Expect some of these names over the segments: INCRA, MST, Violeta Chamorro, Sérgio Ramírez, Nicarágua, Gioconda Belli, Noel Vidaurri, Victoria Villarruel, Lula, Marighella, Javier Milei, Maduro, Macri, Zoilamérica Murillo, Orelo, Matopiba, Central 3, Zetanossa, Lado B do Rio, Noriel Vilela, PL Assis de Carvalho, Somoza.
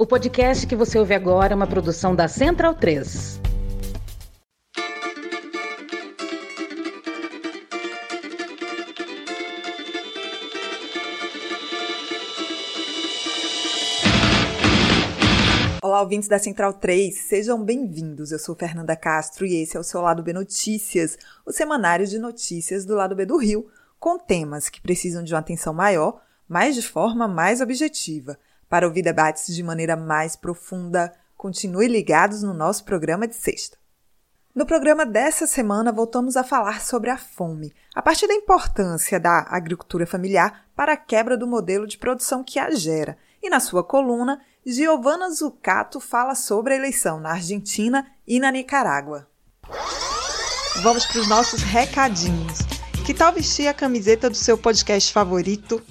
O podcast que você ouve agora é uma produção da Central 3. Olá, ouvintes da Central 3, sejam bem-vindos. Eu sou Fernanda Castro e esse é o seu Lado B Notícias, o semanário de notícias do Lado B do Rio, com temas que precisam de uma atenção maior, mas de forma mais objetiva. Para ouvir debates de maneira mais profunda, continue ligados no nosso programa de sexta. No programa dessa semana, voltamos a falar sobre a fome, a partir da importância da agricultura familiar para a quebra do modelo de produção que a gera. E na sua coluna, Giovana Zucatto fala sobre a eleição na Argentina e na Nicarágua. Vamos para os nossos recadinhos. Que tal vestir a camiseta do seu podcast favorito?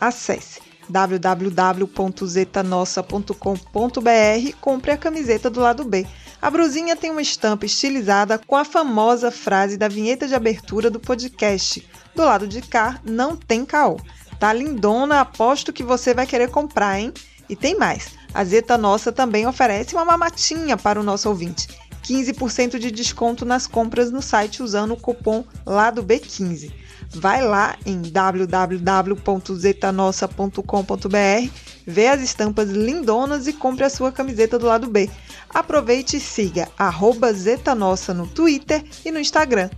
Acesse www.zetanossa.com.br e compre a camiseta do Lado B. A blusinha tem uma estampa estilizada com a famosa frase da vinheta de abertura do podcast. Do lado de cá, não tem caô. Tá lindona, aposto que você vai querer comprar, hein? E tem mais, a Zetanossa também oferece uma mamatinha para o nosso ouvinte. 15% de desconto nas compras no site usando o cupom LADOB15. Vai lá em www.zetanossa.com.br, vê as estampas lindonas e compre a sua camiseta do Lado B. Aproveite e siga @Zetanossa no Twitter e no Instagram.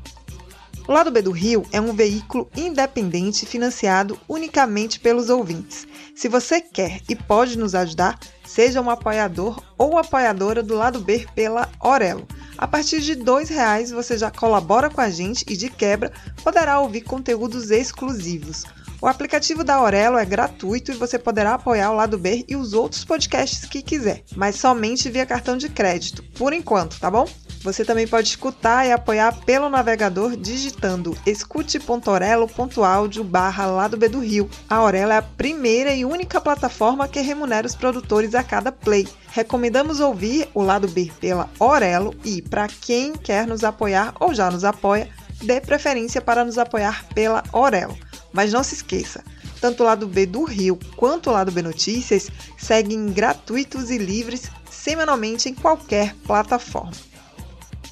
O Lado B do Rio é um veículo independente financiado unicamente pelos ouvintes. Se você quer e pode nos ajudar, seja um apoiador ou apoiadora do Lado B pela Orelo. A partir de R$ 2,00 você já colabora com a gente e, de quebra, poderá ouvir conteúdos exclusivos. O aplicativo da Orelo é gratuito e você poderá apoiar o Lado B e os outros podcasts que quiser, mas somente via cartão de crédito, por enquanto, tá bom? Você também pode escutar e apoiar pelo navegador digitando escute.orelo.audio/Lado B do Rio. A Orelo é a primeira e única plataforma que remunera os produtores a cada play. Recomendamos ouvir o Lado B pela Orelo e, para quem quer nos apoiar ou já nos apoia, dê preferência para nos apoiar pela Orelo. Mas não se esqueça, tanto o Lado B do Rio quanto o Lado B Notícias seguem gratuitos e livres semanalmente em qualquer plataforma.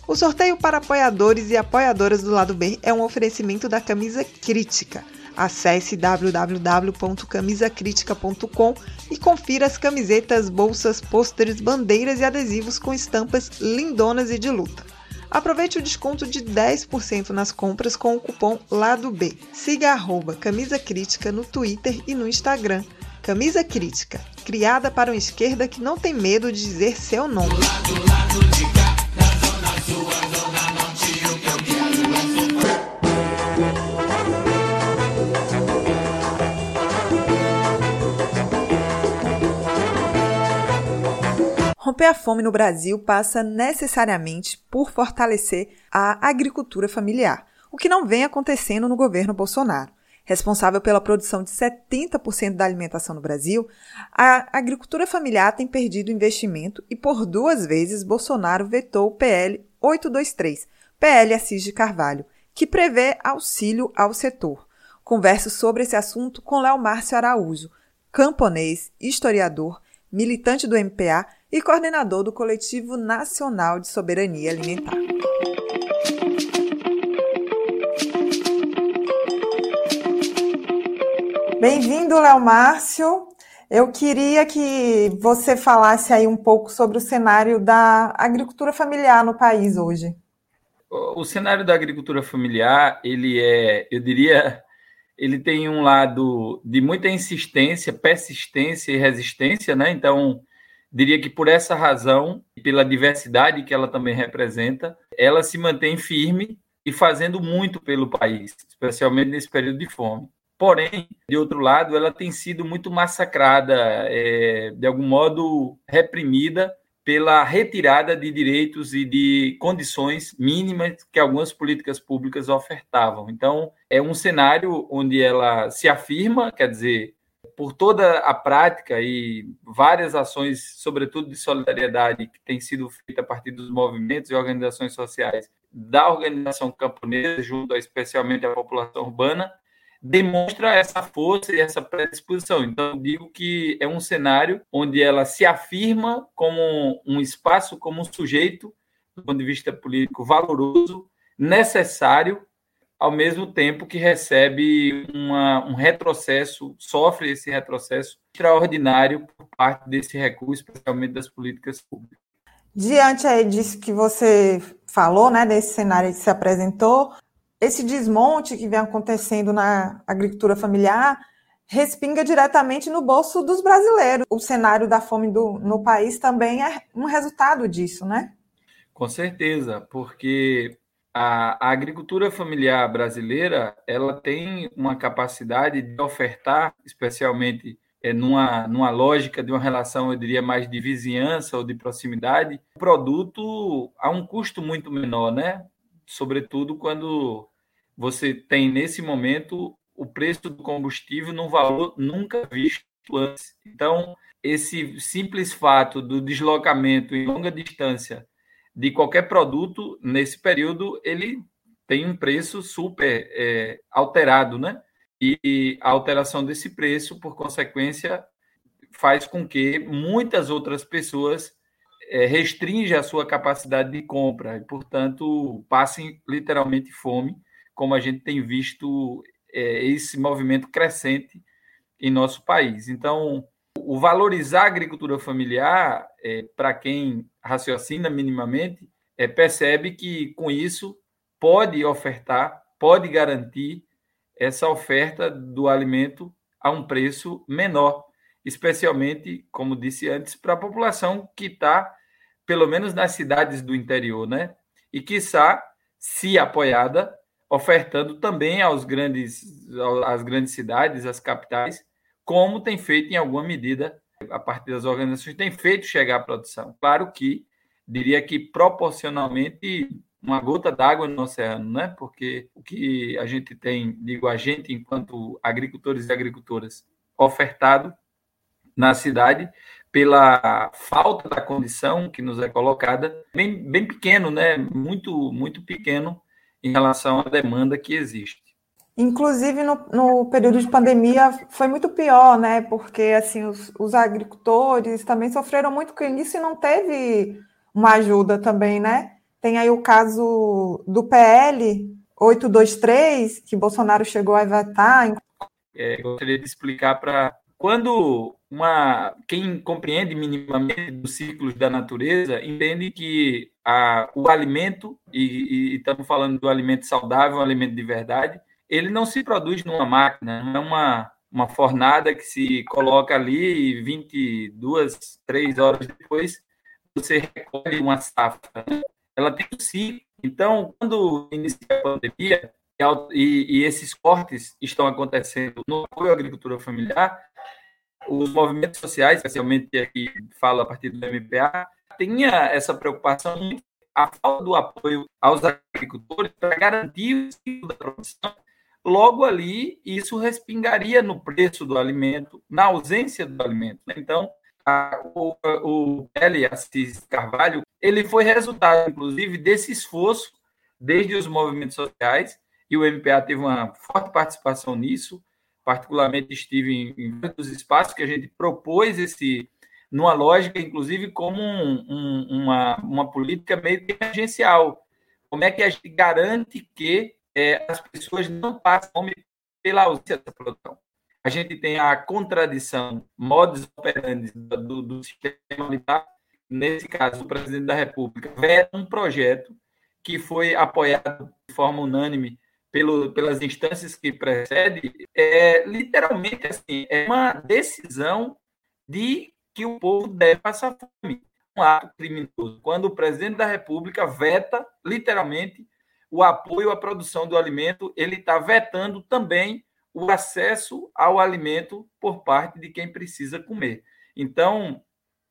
O sorteio para apoiadores e apoiadoras do Lado B é um oferecimento da Camisa Crítica. Acesse www.camisacritica.com e confira as camisetas, bolsas, pôsteres, bandeiras e adesivos com estampas lindonas e de luta. Aproveite o desconto de 10% nas compras com o cupom Lado B. Siga @Camisa Crítica no Twitter e no Instagram. Camisa Crítica, criada para uma esquerda que não tem medo de dizer seu nome. Romper a fome no Brasil passa necessariamente por fortalecer a agricultura familiar, o que não vem acontecendo no governo Bolsonaro. Responsável pela produção de 70% da alimentação no Brasil, a agricultura familiar tem perdido investimento e, por duas vezes, Bolsonaro vetou o PL 823, PL Assis de Carvalho, que prevê auxílio ao setor. Converso sobre esse assunto com Léo Márcio Araújo, camponês, historiador, militante do MPA e coordenador do Coletivo Nacional de Soberania Alimentar. Bem-vindo, Léo Márcio. Eu queria que você falasse aí um pouco sobre o cenário da agricultura familiar no país hoje. O cenário da agricultura familiar, ele é, eu diria, ele tem um lado de muita insistência, persistência e resistência, né? Então, diria que por essa razão, pela diversidade que ela também representa, ela se mantém firme e fazendo muito pelo país, especialmente nesse período de fome. Porém, de outro lado, ela tem sido muito massacrada, de algum modo reprimida pela retirada de direitos e de condições mínimas que algumas políticas públicas ofertavam. Então, é um cenário onde ela se afirma, quer dizer, por toda a prática e várias ações, sobretudo de solidariedade, que tem sido feita a partir dos movimentos e organizações sociais da organização camponesa, junto especialmente à população urbana, demonstra essa força e essa predisposição. Então, digo que é um cenário onde ela se afirma como um espaço, como um sujeito, do ponto de vista político, valoroso, necessário, ao mesmo tempo que recebe um retrocesso, sofre esse retrocesso extraordinário por parte desse recurso, especialmente das políticas públicas. Diante aí disso que você falou, né, desse cenário que se apresentou, esse desmonte que vem acontecendo na agricultura familiar respinga diretamente no bolso dos brasileiros. O cenário da fome no país também é um resultado disso, né? Com certeza, porque a agricultura familiar brasileira, ela tem uma capacidade de ofertar, especialmente numa lógica de uma relação, eu diria, mais de vizinhança ou de proximidade, o produto a um custo muito menor, né? Sobretudo quando você tem, nesse momento, o preço do combustível num valor nunca visto antes. Então, esse simples fato do deslocamento em longa distância de qualquer produto, nesse período, ele tem um preço super alterado, né? E a alteração desse preço, por consequência, faz com que muitas outras pessoas restringe a sua capacidade de compra e, portanto, passem literalmente fome, como a gente tem visto esse movimento crescente em nosso país. Então, o valorizar a agricultura familiar, para quem raciocina minimamente, percebe que, com isso, pode ofertar, pode garantir essa oferta do alimento a um preço menor, especialmente, como disse antes, para a população que está, pelo menos nas cidades do interior, né? E, quiçá, se apoiada, ofertando também às grandes cidades, às capitais, como tem feito, em alguma medida, a partir das organizações, tem feito chegar à produção. Claro que, diria que, proporcionalmente, uma gota d'água no oceano, né? Porque o que a gente tem, digo, a gente, enquanto agricultores e agricultoras, ofertado na cidade, pela falta da condição que nos é colocada, bem pequeno, né? Muito, muito pequeno em relação à demanda que existe. Inclusive, no período de pandemia, foi muito pior, né? Porque assim, os agricultores também sofreram muito com isso e não teve uma ajuda também, né? Tem aí o caso do PL 823, que Bolsonaro chegou a vetar. Gostaria de explicar para... Quando quem compreende minimamente dos ciclos da natureza entende que o alimento, e estamos falando do alimento saudável, um alimento de verdade, ele não se produz numa máquina, não é uma fornada que se coloca ali e 22, 3 horas depois você recolhe uma safra. Ela tem um ciclo. Então, quando inicia a pandemia e esses cortes estão acontecendo no apoio à agricultura familiar, os movimentos sociais, especialmente aqui fala a partir do MPA, tinha essa preocupação em a falta do apoio aos agricultores para garantir o ciclo da produção. Logo ali, isso respingaria no preço do alimento, na ausência do alimento. Então, o PL Assis de Carvalho, ele foi resultado, inclusive, desse esforço desde os movimentos sociais, e o MPA teve uma forte participação nisso. Particularmente estive em muitos espaços que a gente propôs numa lógica, inclusive, como uma política meio que emergencial. Como é que a gente garante que as pessoas não passem fome pela ausência da produção? A gente tem a contradição, modus operandi do sistema militar. Nesse caso, o presidente da República veta um projeto que foi apoiado de forma unânime pelas instâncias que precedem, literalmente assim, é uma decisão de que o povo deve passar fome. Um ato criminoso. Quando o presidente da República veta, literalmente, o apoio à produção do alimento, ele está vetando também o acesso ao alimento por parte de quem precisa comer. Então,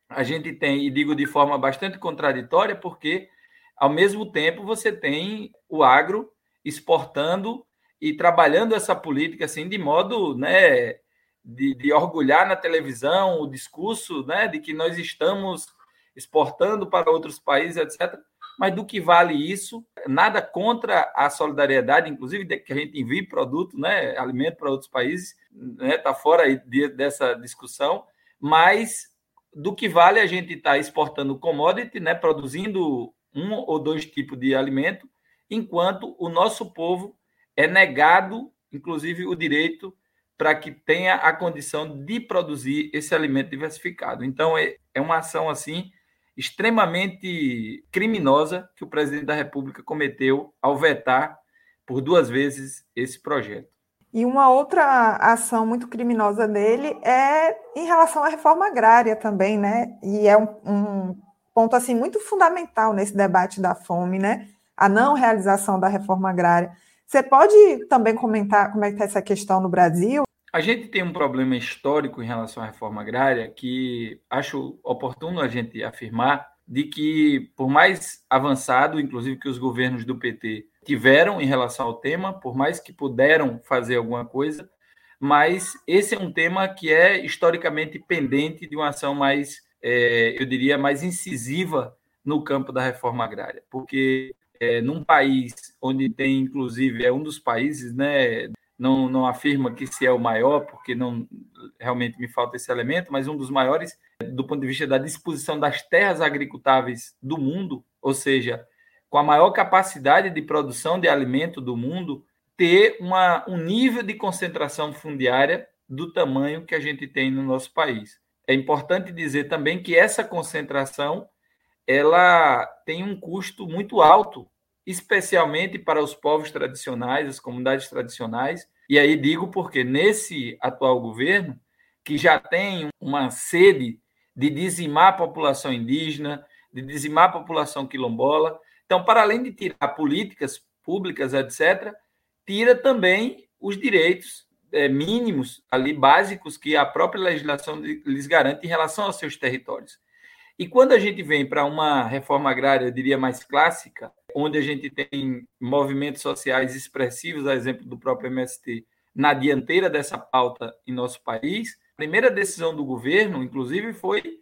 a gente tem, e digo de forma bastante contraditória, porque, ao mesmo tempo, você tem o agro exportando e trabalhando essa política assim, de modo, né, de orgulhar na televisão o discurso, né, de que nós estamos exportando para outros países, etc. mas do que vale isso, nada contra a solidariedade, inclusive que a gente envie produto, né, alimento para outros países, né, tá fora aí dessa discussão, mas do que vale a gente estar exportando commodity, né, produzindo um ou dois tipos de alimento, enquanto o nosso povo é negado, inclusive, o direito para que tenha a condição de produzir esse alimento diversificado. Então, é uma ação assim extremamente criminosa que o presidente da República cometeu ao vetar por duas vezes esse projeto. E uma outra ação muito criminosa dele é em relação à reforma agrária também, né? E é um ponto assim, muito fundamental nesse debate da fome, né? A não realização da reforma agrária. Você pode também comentar como é que está essa questão no Brasil? A gente tem um problema histórico em relação à reforma agrária que acho oportuno a gente afirmar de que, por mais avançado, inclusive, que os governos do PT tiveram em relação ao tema, por mais que puderam fazer alguma coisa, mas esse é um tema que é historicamente pendente de uma ação mais, eu diria, mais incisiva no campo da reforma agrária, porque num país onde tem, inclusive, é um dos países, né, não afirma que se é o maior, porque não, realmente me falta esse elemento, mas um dos maiores do ponto de vista da disposição das terras agricultáveis do mundo, ou seja, com a maior capacidade de produção de alimento do mundo, ter um nível de concentração fundiária do tamanho que a gente tem no nosso país. É importante dizer também que essa concentração ela tem um custo muito alto, especialmente para os povos tradicionais, as comunidades tradicionais. E aí digo porque nesse atual governo, que já tem uma sede de dizimar a população indígena, de dizimar a população quilombola, então, para além de tirar políticas públicas, etc., tira também os direitos mínimos, ali básicos, que a própria legislação lhes garante em relação aos seus territórios. E quando a gente vem para uma reforma agrária, eu diria, mais clássica, onde a gente tem movimentos sociais expressivos, a exemplo do próprio MST, na dianteira dessa pauta em nosso país, a primeira decisão do governo, inclusive, foi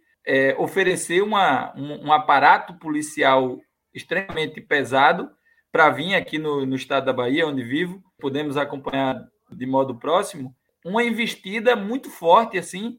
oferecer um aparato policial extremamente pesado para vir aqui no estado da Bahia, onde vivo, podemos acompanhar de modo próximo, uma investida muito forte assim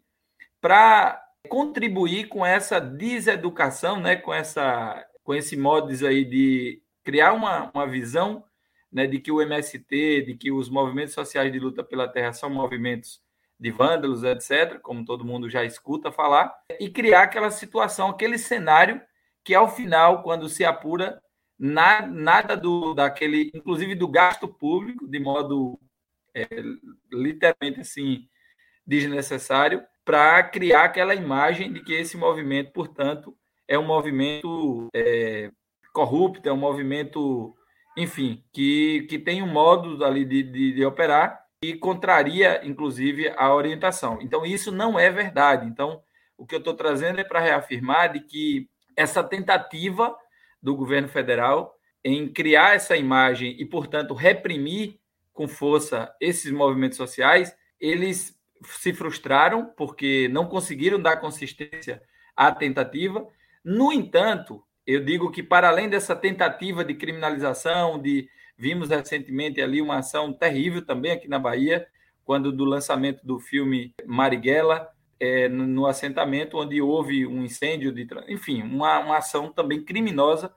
para contribuir com essa deseducação, né, com esse modus aí de criar uma visão, né, de que o MST, de que os movimentos sociais de luta pela terra são movimentos de vândalos, etc., como todo mundo já escuta falar, e criar aquela situação, aquele cenário que, ao final, quando se apura, nada daquele, inclusive do gasto público, de modo literalmente assim, desnecessário, para criar aquela imagem de que esse movimento, portanto, é um movimento corrupto, é um movimento, enfim, que tem um modo ali de operar e contraria, inclusive, a orientação. Então, isso não é verdade. Então, o que eu estou trazendo é para reafirmar de que essa tentativa do governo federal em criar essa imagem e, portanto, reprimir com força esses movimentos sociais, eles se frustraram porque não conseguiram dar consistência à tentativa. No entanto, eu digo que, para além dessa tentativa de criminalização, vimos recentemente ali uma ação terrível também aqui na Bahia, quando do lançamento do filme Marighella, no assentamento, onde houve um incêndio, enfim, uma ação também criminosa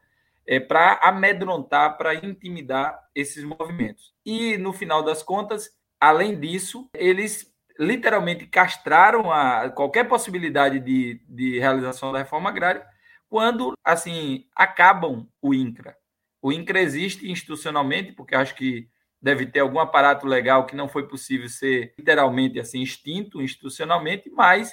para amedrontar, para intimidar esses movimentos. E, no final das contas, além disso, eles literalmente castraram qualquer possibilidade de realização da reforma agrária quando, assim, acabam o INCRA. O INCRA existe institucionalmente, porque acho que deve ter algum aparato legal que não foi possível ser literalmente assim, extinto institucionalmente, mas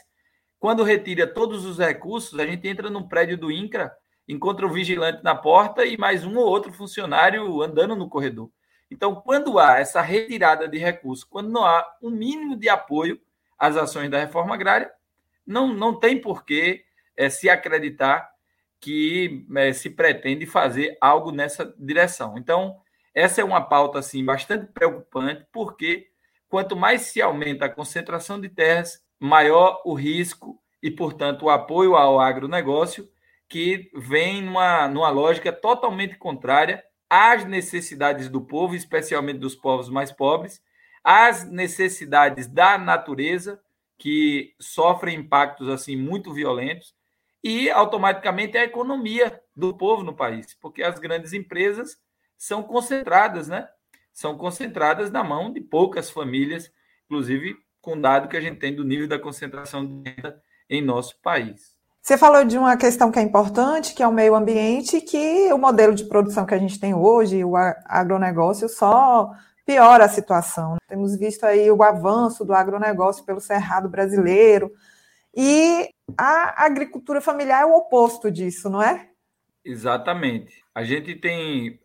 quando retira todos os recursos, a gente entra num prédio do INCRA, encontra o vigilante na porta e mais um ou outro funcionário andando no corredor. Então, quando há essa retirada de recursos, quando não há um mínimo de apoio às ações da reforma agrária, não tem por que se acreditar que se pretende fazer algo nessa direção. Então, essa é uma pauta assim, bastante preocupante, porque quanto mais se aumenta a concentração de terras, maior o risco e, portanto, o apoio ao agronegócio que vem numa lógica totalmente contrária às necessidades do povo, especialmente dos povos mais pobres, às necessidades da natureza, que sofrem impactos assim muito violentos, e automaticamente a economia do povo no país, porque as grandes empresas são concentradas, né? São concentradas na mão de poucas famílias, inclusive com dado que a gente tem do nível da concentração de renda em nosso país. Você falou de uma questão que é importante, que é o meio ambiente, que o modelo de produção que a gente tem hoje, o agronegócio, só piora a situação. Temos visto aí o avanço do agronegócio pelo cerrado brasileiro, e a agricultura familiar é o oposto disso, não é? Exatamente. A gente tem,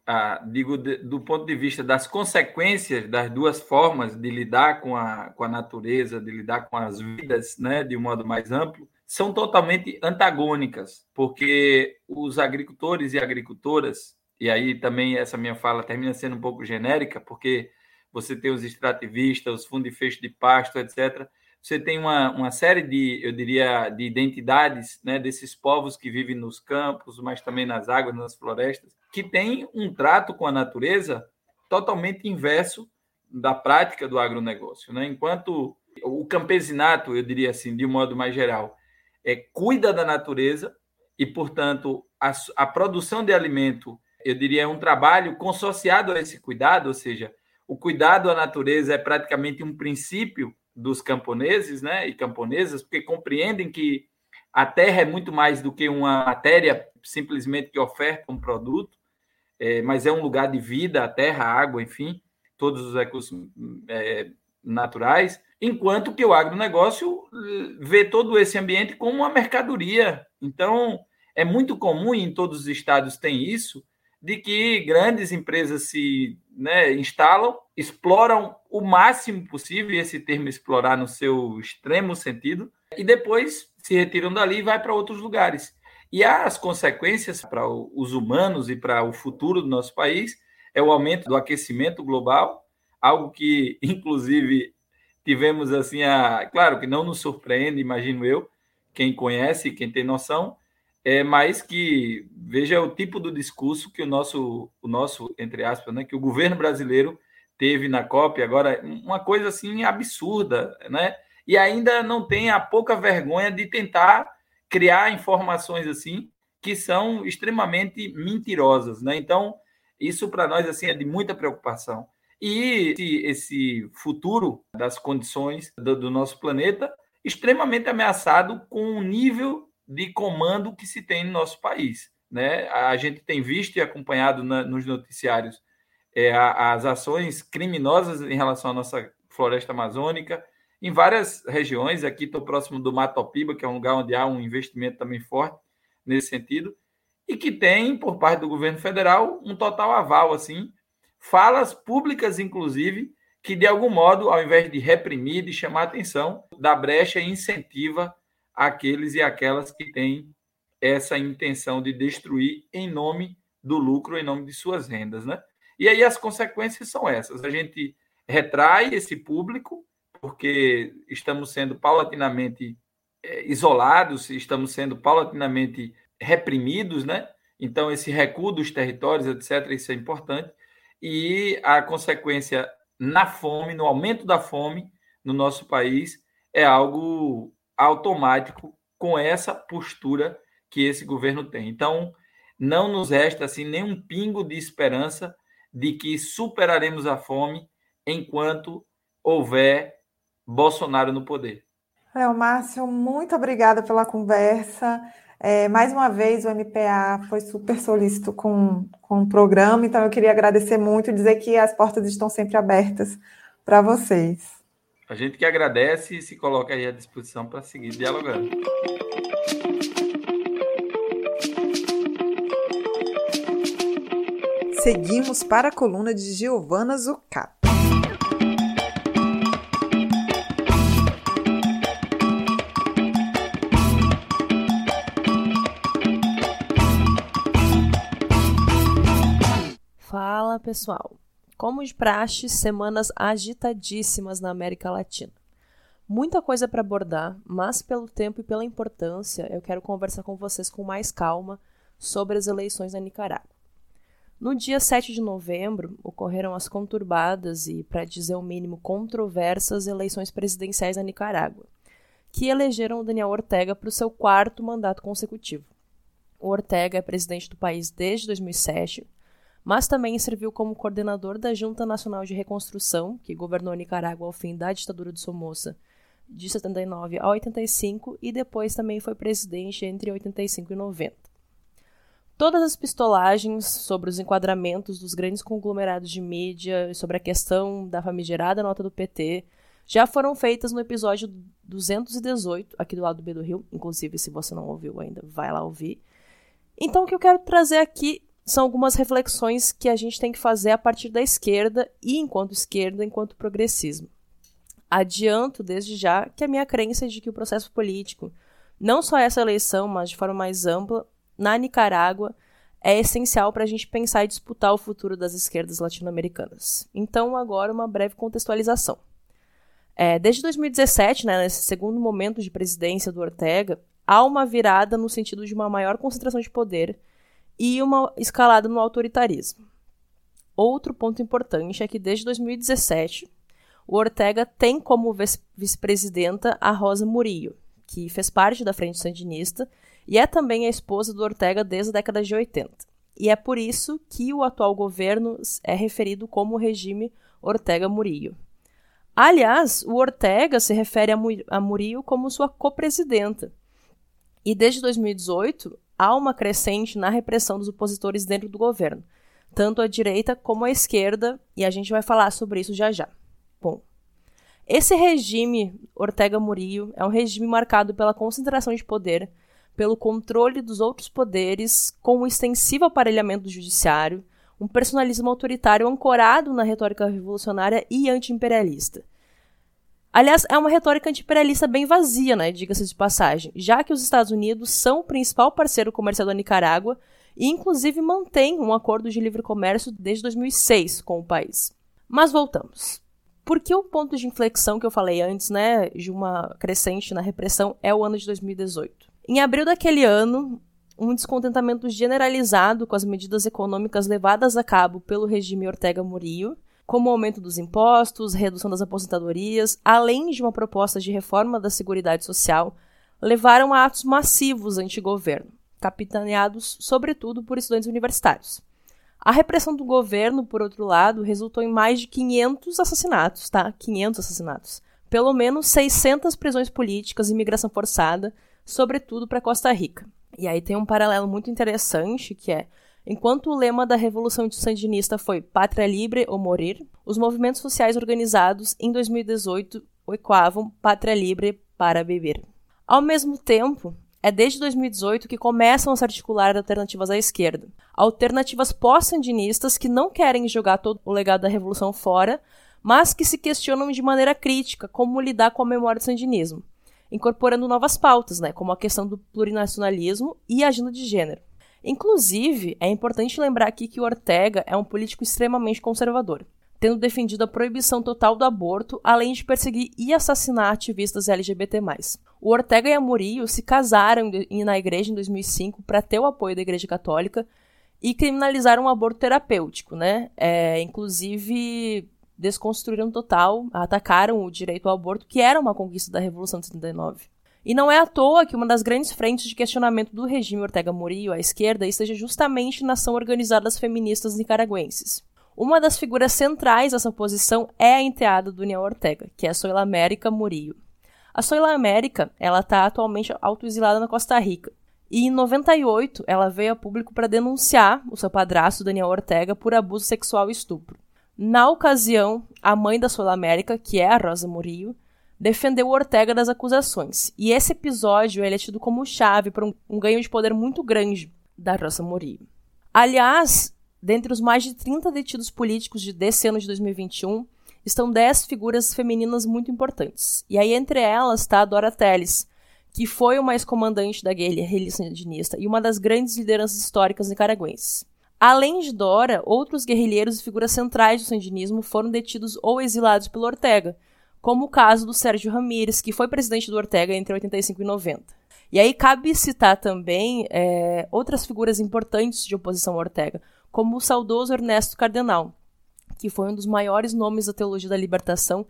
do ponto de vista das consequências das duas formas de lidar com a natureza, de lidar com as vidas, né, de um modo mais amplo, são totalmente antagônicas, porque os agricultores e agricultoras, e aí também essa minha fala termina sendo um pouco genérica, porque você tem os extrativistas, os fundifeixos de pasto, etc., você tem uma série de, eu diria, de identidades, né, desses povos que vivem nos campos, mas também nas águas, nas florestas, que têm um trato com a natureza totalmente inverso da prática do agronegócio, né? Enquanto o campesinato, eu diria assim, de um modo mais geral, cuida da natureza e, portanto, a produção de alimento, eu diria, é um trabalho consociado a esse cuidado, ou seja, o cuidado à natureza é praticamente um princípio dos camponeses, né, e camponesas, porque compreendem que a terra é muito mais do que uma matéria simplesmente que oferta um produto, mas é um lugar de vida, a terra, a água, enfim, todos os recursos naturais, enquanto que o agronegócio vê todo esse ambiente como uma mercadoria. Então, é muito comum, em todos os estados tem isso, de que grandes empresas se, né, instalam, exploram o máximo possível, esse termo explorar no seu extremo sentido, e depois se retiram dali e vai para outros lugares. E as consequências para os humanos e para o futuro do nosso país é o aumento do aquecimento global, algo que, inclusive, tivemos assim, claro que não nos surpreende, imagino eu, quem conhece, quem tem noção, mas que, veja, o tipo do discurso que o nosso entre aspas, né, que o governo brasileiro teve na COP, agora, uma coisa assim absurda, né? E ainda não tem a pouca vergonha de tentar criar informações assim que são extremamente mentirosas, né? Então, isso para nós assim é de muita preocupação. E esse futuro das condições do nosso planeta extremamente ameaçado com o nível de comando que se tem no nosso país, né? A gente tem visto e acompanhado nos noticiários as ações criminosas em relação à nossa floresta amazônica, em várias regiões. Aqui estou próximo do Matopiba, que é um lugar onde há um investimento também forte nesse sentido, e que tem, por parte do governo federal, um total aval, assim, falas públicas, inclusive, que, de algum modo, ao invés de reprimir, de chamar a atenção, dá brecha e incentiva aqueles e aquelas que têm essa intenção de destruir em nome do lucro, em nome de suas rendas, né? E aí as consequências são essas. A gente retrai esse público, porque estamos sendo paulatinamente isolados, estamos sendo paulatinamente reprimidos, né? Então, esse recuo dos territórios, etc., isso é importante. E a consequência na fome, no aumento da fome no nosso país, é algo automático com essa postura que esse governo tem. Então, não nos resta assim nenhum pingo de esperança de que superaremos a fome enquanto houver Bolsonaro no poder. Léo Márcio, muito obrigada pela conversa. Mais uma vez, o MPA foi super solícito com o programa, então eu queria agradecer muito e dizer que as portas estão sempre abertas para vocês. A gente que agradece e se coloca aí à disposição para seguir dialogando. Seguimos para a coluna de Giovana Zucatto. Fala, pessoal. Como de praxe, semanas agitadíssimas na América Latina. Muita coisa para abordar, mas pelo tempo e pela importância, eu quero conversar com vocês com mais calma sobre as eleições na Nicarágua. No dia 7 de novembro, ocorreram as conturbadas e, para dizer o mínimo, controversas eleições presidenciais na Nicarágua, que elegeram o Daniel Ortega para o seu 4º mandato consecutivo. O Ortega é presidente do país desde 2007, mas também serviu como coordenador da Junta Nacional de Reconstrução, que governou a Nicarágua ao fim da ditadura de Somoza, de 79 a 85, e depois também foi presidente entre 85 e 90. Todas as pistolagens sobre os enquadramentos dos grandes conglomerados de mídia e sobre a questão da famigerada nota do PT já foram feitas no episódio 218, aqui do Lado B do Rio, inclusive se você não ouviu ainda, vai lá ouvir. Então o que eu quero trazer aqui são algumas reflexões que a gente tem que fazer a partir da esquerda e enquanto esquerda, enquanto progressismo. Adianto desde já que a minha crença é de que o processo político, não só essa eleição, mas de forma mais ampla, na Nicarágua, é essencial para a gente pensar e disputar o futuro das esquerdas latino-americanas. Então, agora, uma breve contextualização. Desde 2017, nesse segundo momento de presidência do Ortega, há uma virada no sentido de uma maior concentração de poder e uma escalada no autoritarismo. Outro ponto importante é que, desde 2017... o Ortega tem como vice-presidenta a Rosa Murillo, que fez parte da Frente Sandinista e é também a esposa do Ortega desde a década de 80. E é por isso que o atual governo é referido como o regime Ortega-Murillo. Aliás, o Ortega se refere a Murillo como sua co-presidenta. E desde 2018, há uma crescente na repressão dos opositores dentro do governo, tanto à direita como à esquerda, e a gente vai falar sobre isso já já. Bom, esse regime Ortega-Murillo é um regime marcado pela concentração de poder, pelo controle dos outros poderes, com um extensivo aparelhamento do judiciário, um personalismo autoritário ancorado na retórica revolucionária e anti-imperialista. Aliás, é uma retórica anti-imperialista bem vazia, né, diga-se de passagem, já que os Estados Unidos são o principal parceiro comercial da Nicarágua e, inclusive, mantém um acordo de livre comércio desde 2006 com o país. Mas voltamos. Porque o ponto de inflexão que eu falei antes, né, de uma crescente na repressão, é o ano de 2018. Em abril daquele ano, um descontentamento generalizado com as medidas econômicas levadas a cabo pelo regime Ortega-Murillo, como o aumento dos impostos, redução das aposentadorias, além de uma proposta de reforma da Seguridade Social, levaram a atos massivos anti-governo, capitaneados, sobretudo, por estudantes universitários. A repressão do governo, por outro lado, resultou em mais de 500 assassinatos, tá? 500 assassinatos. Pelo menos 600 prisões políticas e imigração forçada, sobretudo para Costa Rica. E aí tem um paralelo muito interessante, que é, enquanto o lema da Revolução Sandinista foi Pátria Livre ou Morir, os movimentos sociais organizados em 2018 ecoavam Pátria Livre para Beber. Ao mesmo tempo, é desde 2018 que começam a se articular alternativas à esquerda. Alternativas pós-sandinistas que não querem jogar todo o legado da Revolução fora, mas que se questionam de maneira crítica como lidar com a memória do sandinismo, incorporando novas pautas, né, como a questão do plurinacionalismo e a agenda de gênero. Inclusive, é importante lembrar aqui que o Ortega é um político extremamente conservador, tendo defendido a proibição total do aborto, além de perseguir e assassinar ativistas LGBT+. O Ortega e a Murillo se casaram na igreja em 2005 para ter o apoio da Igreja Católica e criminalizaram o aborto terapêutico, né? Inclusive, desconstruíram total, atacaram o direito ao aborto, que era uma conquista da Revolução de 79. E não é à toa que uma das grandes frentes de questionamento do regime Ortega-Murillo à esquerda esteja justamente na ação organizada das feministas nicaragüenses. Uma das figuras centrais dessa oposição é a enteada do Daniel Ortega, que é a Zoilamérica Murillo. A Zoilamérica, ela está atualmente autoexilada na Costa Rica. E em 98, ela veio a público para denunciar o seu padrasto, Daniel Ortega, por abuso sexual e estupro. Na ocasião, a mãe da Zoilamérica, que é a Rosa Murillo, defendeu o Ortega das acusações. E esse episódio ele é tido como chave para um ganho de poder muito grande da Rosa Murillo. Aliás, dentre os mais de 30 detidos políticos desse ano de 2021, estão 10 figuras femininas muito importantes. E aí, entre elas, está a Dora Telles, que foi uma ex-comandante da guerrilha sandinista e uma das grandes lideranças históricas nicaragüenses. Além de Dora, outros guerrilheiros e figuras centrais do sandinismo foram detidos ou exilados pelo Ortega, como o caso do Sérgio Ramírez, que foi presidente do Ortega entre 85 e 90. E aí cabe citar também outras figuras importantes de oposição ao Ortega, como o saudoso Ernesto Cardenal, que foi um dos maiores nomes da teologia da libertação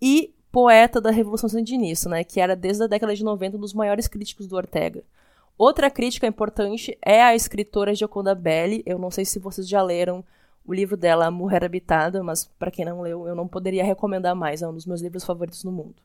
e poeta da Revolução Sandinista, né, que era desde a década de 90 um dos maiores críticos do Ortega. Outra crítica importante é a escritora Gioconda Belli. Eu não sei se vocês já leram o livro dela, A Mulher Habitada, mas para quem não leu, eu não poderia recomendar mais, é um dos meus livros favoritos no mundo.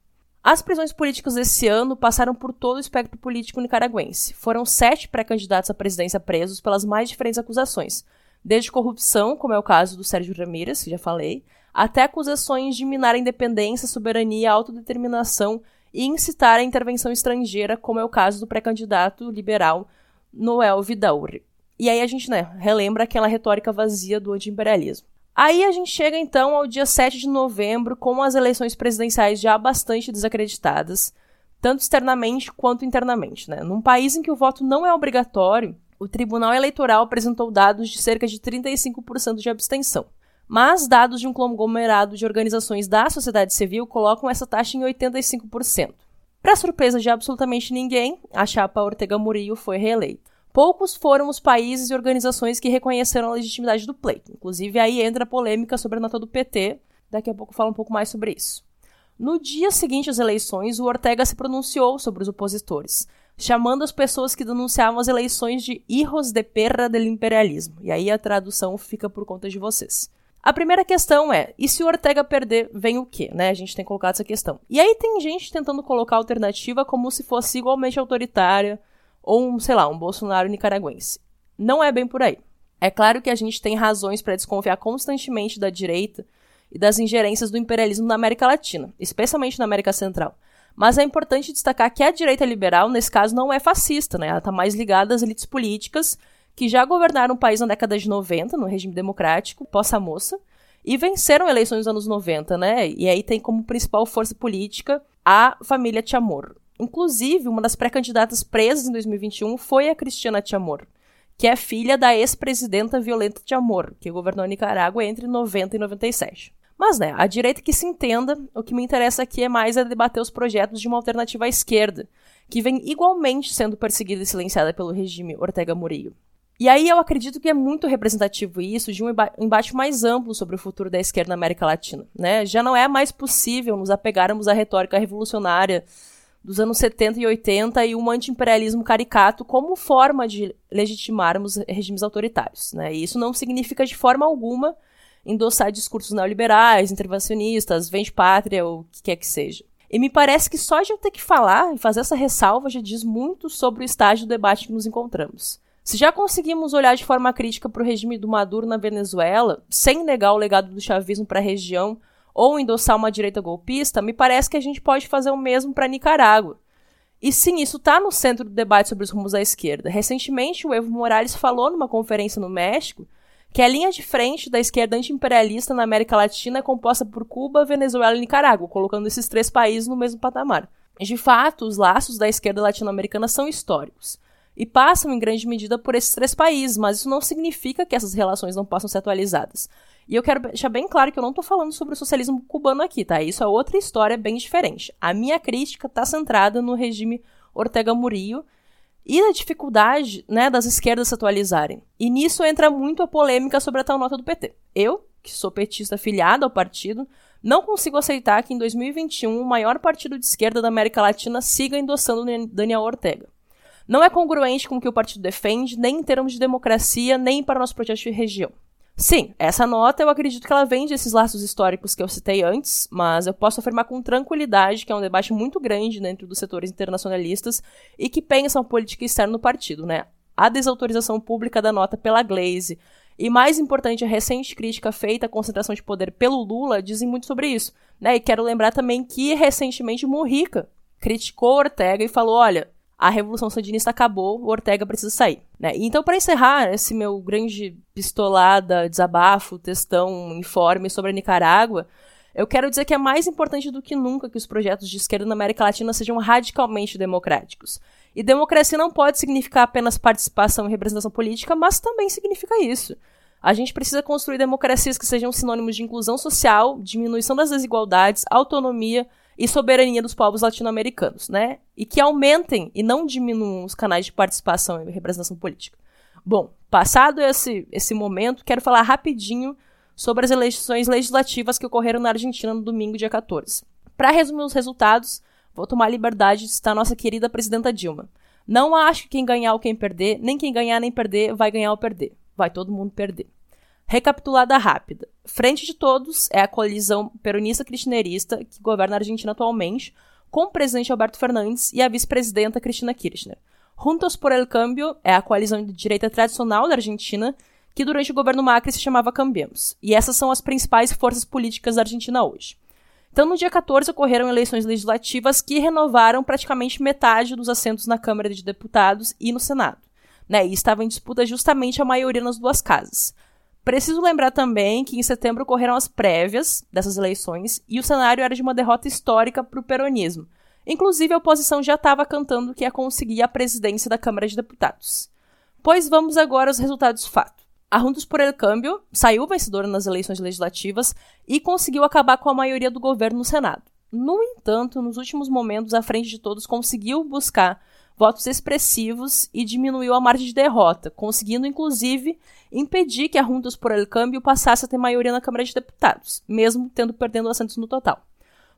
As prisões políticas desse ano passaram por todo o espectro político nicaragüense. Foram 7 pré-candidatos à presidência presos pelas mais diferentes acusações, desde corrupção, como é o caso do Sérgio Ramírez, que já falei, até acusações de minar a independência, soberania, autodeterminação e incitar a intervenção estrangeira, como é o caso do pré-candidato liberal Noel Vidaurri. E aí a gente, relembra aquela retórica vazia do anti-imperialismo. Aí a gente chega, então, ao dia 7 de novembro, com as eleições presidenciais já bastante desacreditadas, tanto externamente quanto internamente, né? Num país em que o voto não é obrigatório, o Tribunal Eleitoral apresentou dados de cerca de 35% de abstenção. Mas dados de um conglomerado de organizações da sociedade civil colocam essa taxa em 85%. Para surpresa de absolutamente ninguém, a chapa Ortega Murillo foi reeleita. Poucos foram os países e organizações que reconheceram a legitimidade do pleito. Inclusive, aí entra a polêmica sobre a nota do PT. Daqui a pouco eu falo um pouco mais sobre isso. No dia seguinte às eleições, o Ortega se pronunciou sobre os opositores, chamando as pessoas que denunciavam as eleições de hijos de perra del imperialismo. E aí a tradução fica por conta de vocês. A primeira questão é, e se o Ortega perder, vem o quê? Né? A gente tem colocado essa questão. E aí tem gente tentando colocar a alternativa como se fosse igualmente autoritária ou, um Bolsonaro nicaragüense. Não é bem por aí. É claro que a gente tem razões para desconfiar constantemente da direita e das ingerências do imperialismo na América Latina, especialmente na América Central. Mas é importante destacar que a direita liberal, nesse caso, não é fascista, né? Ela está mais ligada às elites políticas que já governaram o país na década de 90, no regime democrático, pós-Somoza, e venceram eleições nos anos 90, né? E aí tem como principal força política a família Chamorro. Inclusive, uma das pré-candidatas presas em 2021 foi a Cristiana Chamorro, que é filha da ex-presidenta Violeta Chamorro, que governou a Nicarágua entre 90 e 97. Mas, a direita que se entenda, o que me interessa aqui é mais debater os projetos de uma alternativa à esquerda, que vem igualmente sendo perseguida e silenciada pelo regime Ortega Murillo. E aí eu acredito que é muito representativo isso de um embate mais amplo sobre o futuro da esquerda na América Latina, né? Já não é mais possível nos apegarmos à retórica revolucionária dos anos 70 e 80 e um anti-imperialismo caricato como forma de legitimarmos regimes autoritários, né? E isso não significa de forma alguma endossar discursos neoliberais, intervencionistas, vende-pátria, ou o que quer que seja. E me parece que só de eu ter que falar e fazer essa ressalva já diz muito sobre o estágio do debate que nos encontramos. Se já conseguimos olhar de forma crítica para o regime do Maduro na Venezuela, sem negar o legado do chavismo para a região ou endossar uma direita golpista, me parece que a gente pode fazer o mesmo para a Nicarágua. E sim, isso está no centro do debate sobre os rumos à esquerda. Recentemente, o Evo Morales falou numa conferência no México que a linha de frente da esquerda anti-imperialista na América Latina é composta por Cuba, Venezuela e Nicarágua, colocando esses 3 países no mesmo patamar. De fato, os laços da esquerda latino-americana são históricos e passam em grande medida por esses 3 países, mas isso não significa que essas relações não possam ser atualizadas. E eu quero deixar bem claro que eu não estou falando sobre o socialismo cubano aqui, tá? Isso é outra história bem diferente. A minha crítica está centrada no regime Ortega Murillo, e da dificuldade, das esquerdas se atualizarem. E nisso entra muito a polêmica sobre a tal nota do PT. Eu, que sou petista afiliada ao partido, não consigo aceitar que em 2021 o maior partido de esquerda da América Latina siga endossando Daniel Ortega. Não é congruente com o que o partido defende, nem em termos de democracia, nem para o nosso projeto de região. Sim, essa nota eu acredito que ela vem desses laços históricos que eu citei antes, mas eu posso afirmar com tranquilidade que é um debate muito grande dentro dos setores internacionalistas e que pensam a política externa no partido, né? A desautorização pública da nota pela Glaze e, mais importante, a recente crítica feita à concentração de poder pelo Lula dizem muito sobre isso, né? E quero lembrar também que, recentemente, Mujica criticou Ortega e falou, olha, a Revolução Sandinista acabou, o Ortega precisa sair, né? Então, para encerrar esse meu grande pistolada, desabafo, textão, informe sobre a Nicarágua, eu quero dizer que é mais importante do que nunca que os projetos de esquerda na América Latina sejam radicalmente democráticos. E democracia não pode significar apenas participação e representação política, mas também significa isso. A gente precisa construir democracias que sejam sinônimos de inclusão social, diminuição das desigualdades, autonomia e soberania dos povos latino-americanos, né? E que aumentem e não diminuam os canais de participação e representação política. Bom, passado esse momento, quero falar rapidinho sobre as eleições legislativas que ocorreram na Argentina no domingo, dia 14. Para resumir os resultados, vou tomar a liberdade de citar nossa querida presidenta Dilma. Não acho que quem ganhar ou quem perder, nem quem ganhar nem perder, vai ganhar ou perder. Vai todo mundo perder. Recapitulada rápida. Frente de Todos é a coalizão peronista-kirchnerista que governa a Argentina atualmente, com o presidente Alberto Fernandes e a vice-presidenta Cristina Kirchner. Juntos por el Cambio é a coalizão de direita tradicional da Argentina, que durante o governo Macri se chamava Cambiemos. E essas são as principais forças políticas da Argentina hoje. Então, no dia 14, ocorreram eleições legislativas que renovaram praticamente metade dos assentos na Câmara de Deputados e no Senado, né? E estava em disputa justamente a maioria nas duas casas. Preciso lembrar também que em setembro ocorreram as prévias dessas eleições e o cenário era de uma derrota histórica para o peronismo. Inclusive, a oposição já estava cantando que ia conseguir a presidência da Câmara de Deputados. Pois vamos agora aos resultados fato. A Juntos por el Cambio saiu vencedora nas eleições legislativas e conseguiu acabar com a maioria do governo no Senado. No entanto, nos últimos momentos, a Frente de Todos conseguiu buscar votos expressivos e diminuiu a margem de derrota, conseguindo, inclusive, impedir que a Juntos por el Cambio passasse a ter maioria na Câmara de Deputados, mesmo perdendo assentos no total.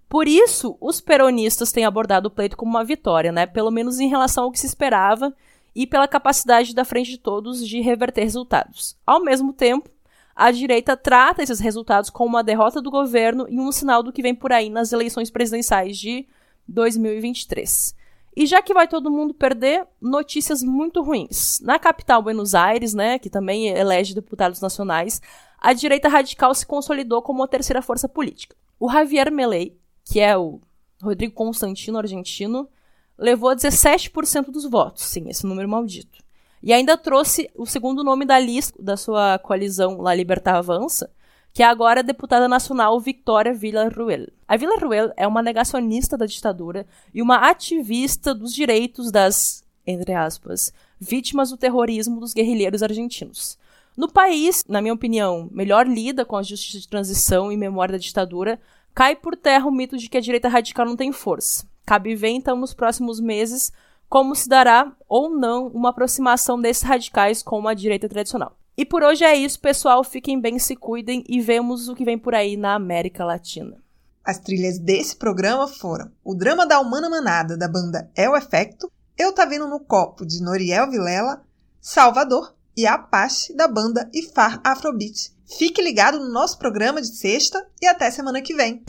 Por isso, os peronistas têm abordado o pleito como uma vitória, né? Pelo menos em relação ao que se esperava, e pela capacidade da Frente de Todos de reverter resultados. Ao mesmo tempo, a direita trata esses resultados como uma derrota do governo e um sinal do que vem por aí nas eleições presidenciais de 2023. E já que vai todo mundo perder, notícias muito ruins. Na capital Buenos Aires, né, que também elege deputados nacionais, a direita radical se consolidou como a terceira força política. O Javier Milei, que é o Rodrigo Constantino argentino, levou 17% dos votos, sim, esse número maldito. E ainda trouxe o segundo nome da lista da sua coalizão La Libertad Avança, que é agora a deputada nacional Victoria Villarruel. A Villarruel é uma negacionista da ditadura e uma ativista dos direitos das, entre aspas, vítimas do terrorismo dos guerrilheiros argentinos. No país, na minha opinião, melhor lida com a justiça de transição e memória da ditadura, cai por terra o mito de que a direita radical não tem força. Cabe ver, então, nos próximos meses, como se dará ou não uma aproximação desses radicais com a direita tradicional. E por hoje é isso, pessoal. Fiquem bem, se cuidem e vemos o que vem por aí na América Latina. As trilhas desse programa foram o drama da Humana Manada, da banda El Efecto, Eu Tá Vendo no Copo, de Noriel Vilela, Salvador e Apache, da banda Ifar Afrobeat. Fique ligado no nosso programa de sexta e até semana que vem.